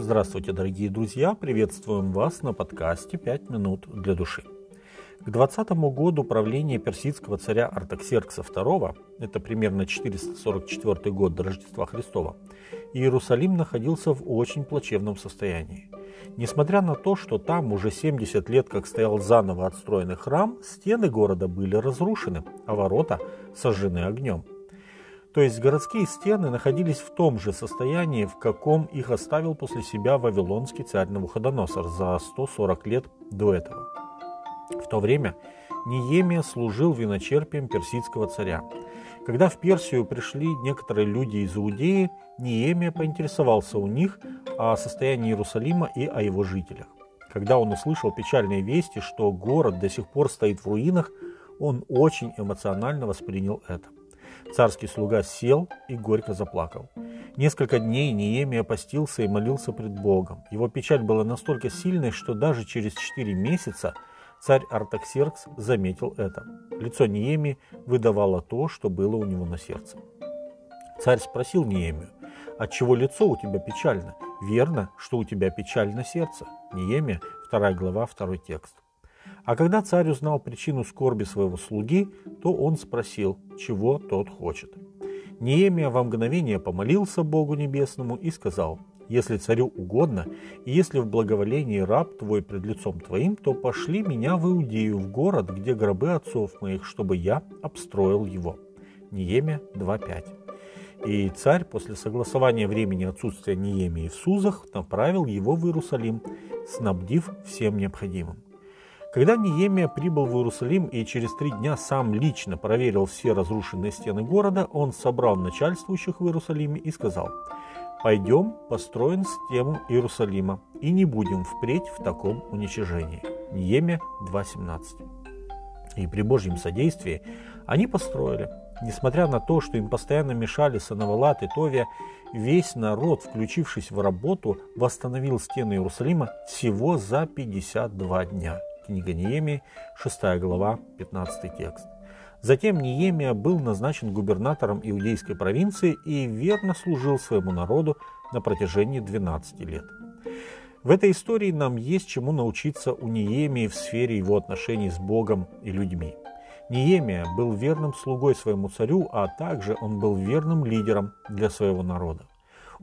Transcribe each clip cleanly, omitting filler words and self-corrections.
Здравствуйте, дорогие друзья! Приветствуем вас на подкасте «5 минут для души». К 20 году правления персидского царя Артаксеркса II, это примерно 444 год до Рождества Христова, Иерусалим находился в очень плачевном состоянии. Несмотря на то, что там уже 70 лет как стоял заново отстроенный храм, стены города были разрушены, а ворота сожжены огнем. То есть городские стены находились в том же состоянии, в каком их оставил после себя вавилонский царь Навуходоносор за 140 лет до этого. В то время Неемия служил виночерпием персидского царя. Когда в Персию пришли некоторые люди из Иудеи, Неемия поинтересовался у них о состоянии Иерусалима и о его жителях. Когда он услышал печальные вести, что город до сих пор стоит в руинах, он очень эмоционально воспринял это. Царский слуга сел и горько заплакал. Несколько дней Неемия постился и молился пред Богом. Его печаль была настолько сильной, что даже через 4 месяца царь Артаксеркс заметил это. Лицо Неемии выдавало то, что было у него на сердце. Царь спросил Неемию: «Отчего лицо у тебя печально? Верно, что у тебя печально сердце?» Неемия, 2 глава, 2 текст. А когда царь узнал причину скорби своего слуги, то он спросил, чего тот хочет. Неемия во мгновение помолился Богу Небесному и сказал: «Если царю угодно, и если в благоволении раб твой пред лицом твоим, то пошли меня в Иудею, в город, где гробы отцов моих, чтобы я обстроил его». Неемия 2:5. И царь после согласования времени отсутствия Неемии в Сузах направил его в Иерусалим, снабдив всем необходимым. Когда Неемия прибыл в Иерусалим и через 3 дня сам лично проверил все разрушенные стены города, он собрал начальствующих в Иерусалиме и сказал: «Пойдем, построим стену Иерусалима и не будем впредь в таком уничижении». Неемия 2:17. И при Божьем содействии они построили. Несмотря на то, что им постоянно мешали Санавалат и Товия, весь народ, включившись в работу, восстановил стены Иерусалима всего за 52 дня. Книга Неемии, 6 глава, 15 текст. Затем Неемия был назначен губернатором иудейской провинции и верно служил своему народу на протяжении 12 лет. В этой истории нам есть чему научиться у Неемии в сфере его отношений с Богом и людьми. Неемия был верным слугой своему царю, а также он был верным лидером для своего народа.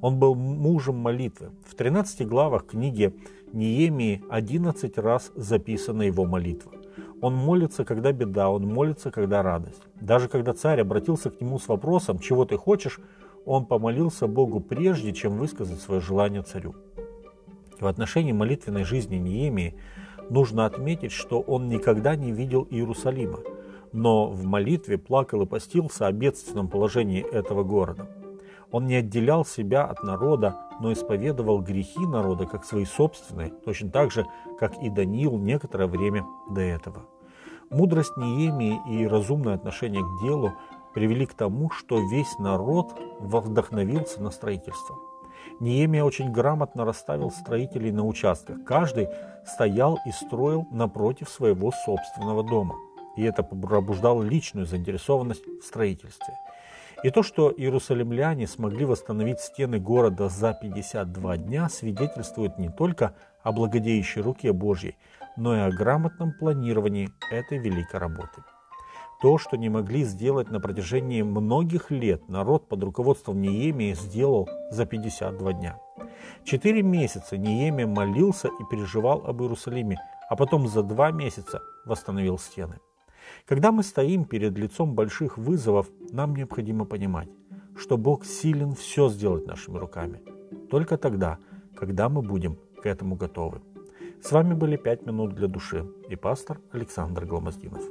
Он был мужем молитвы. В 13 главах книги Неемии 11 раз записана его молитва. Он молится, когда беда, он молится, когда радость. Даже когда царь обратился к нему с вопросом «Чего ты хочешь?», он помолился Богу прежде, чем высказать свое желание царю. В отношении молитвенной жизни Неемии нужно отметить, что он никогда не видел Иерусалима, но в молитве плакал и постился о бедственном положении этого города. Он не отделял себя от народа, но исповедовал грехи народа как свои собственные, точно так же, как и Даниил некоторое время до этого. Мудрость Неемии и разумное отношение к делу привели к тому, что весь народ вдохновился на строительство. Неемия очень грамотно расставил строителей на участках. Каждый стоял и строил напротив своего собственного дома. И это пробуждало личную заинтересованность в строительстве. И то, что иерусалимляне смогли восстановить стены города за 52 дня, свидетельствует не только о благодеющей руке Божьей, но и о грамотном планировании этой великой работы. То, что не могли сделать на протяжении многих лет, народ под руководством Неемии сделал за 52 дня. 4 месяца Неемия молился и переживал об Иерусалиме, а потом за 2 месяца восстановил стены. Когда мы стоим перед лицом больших вызовов, нам необходимо понимать, что Бог силен все сделать нашими руками. Только тогда, когда мы будем к этому готовы. С вами были 5 минут для души и пастор Александр Гламаздинов.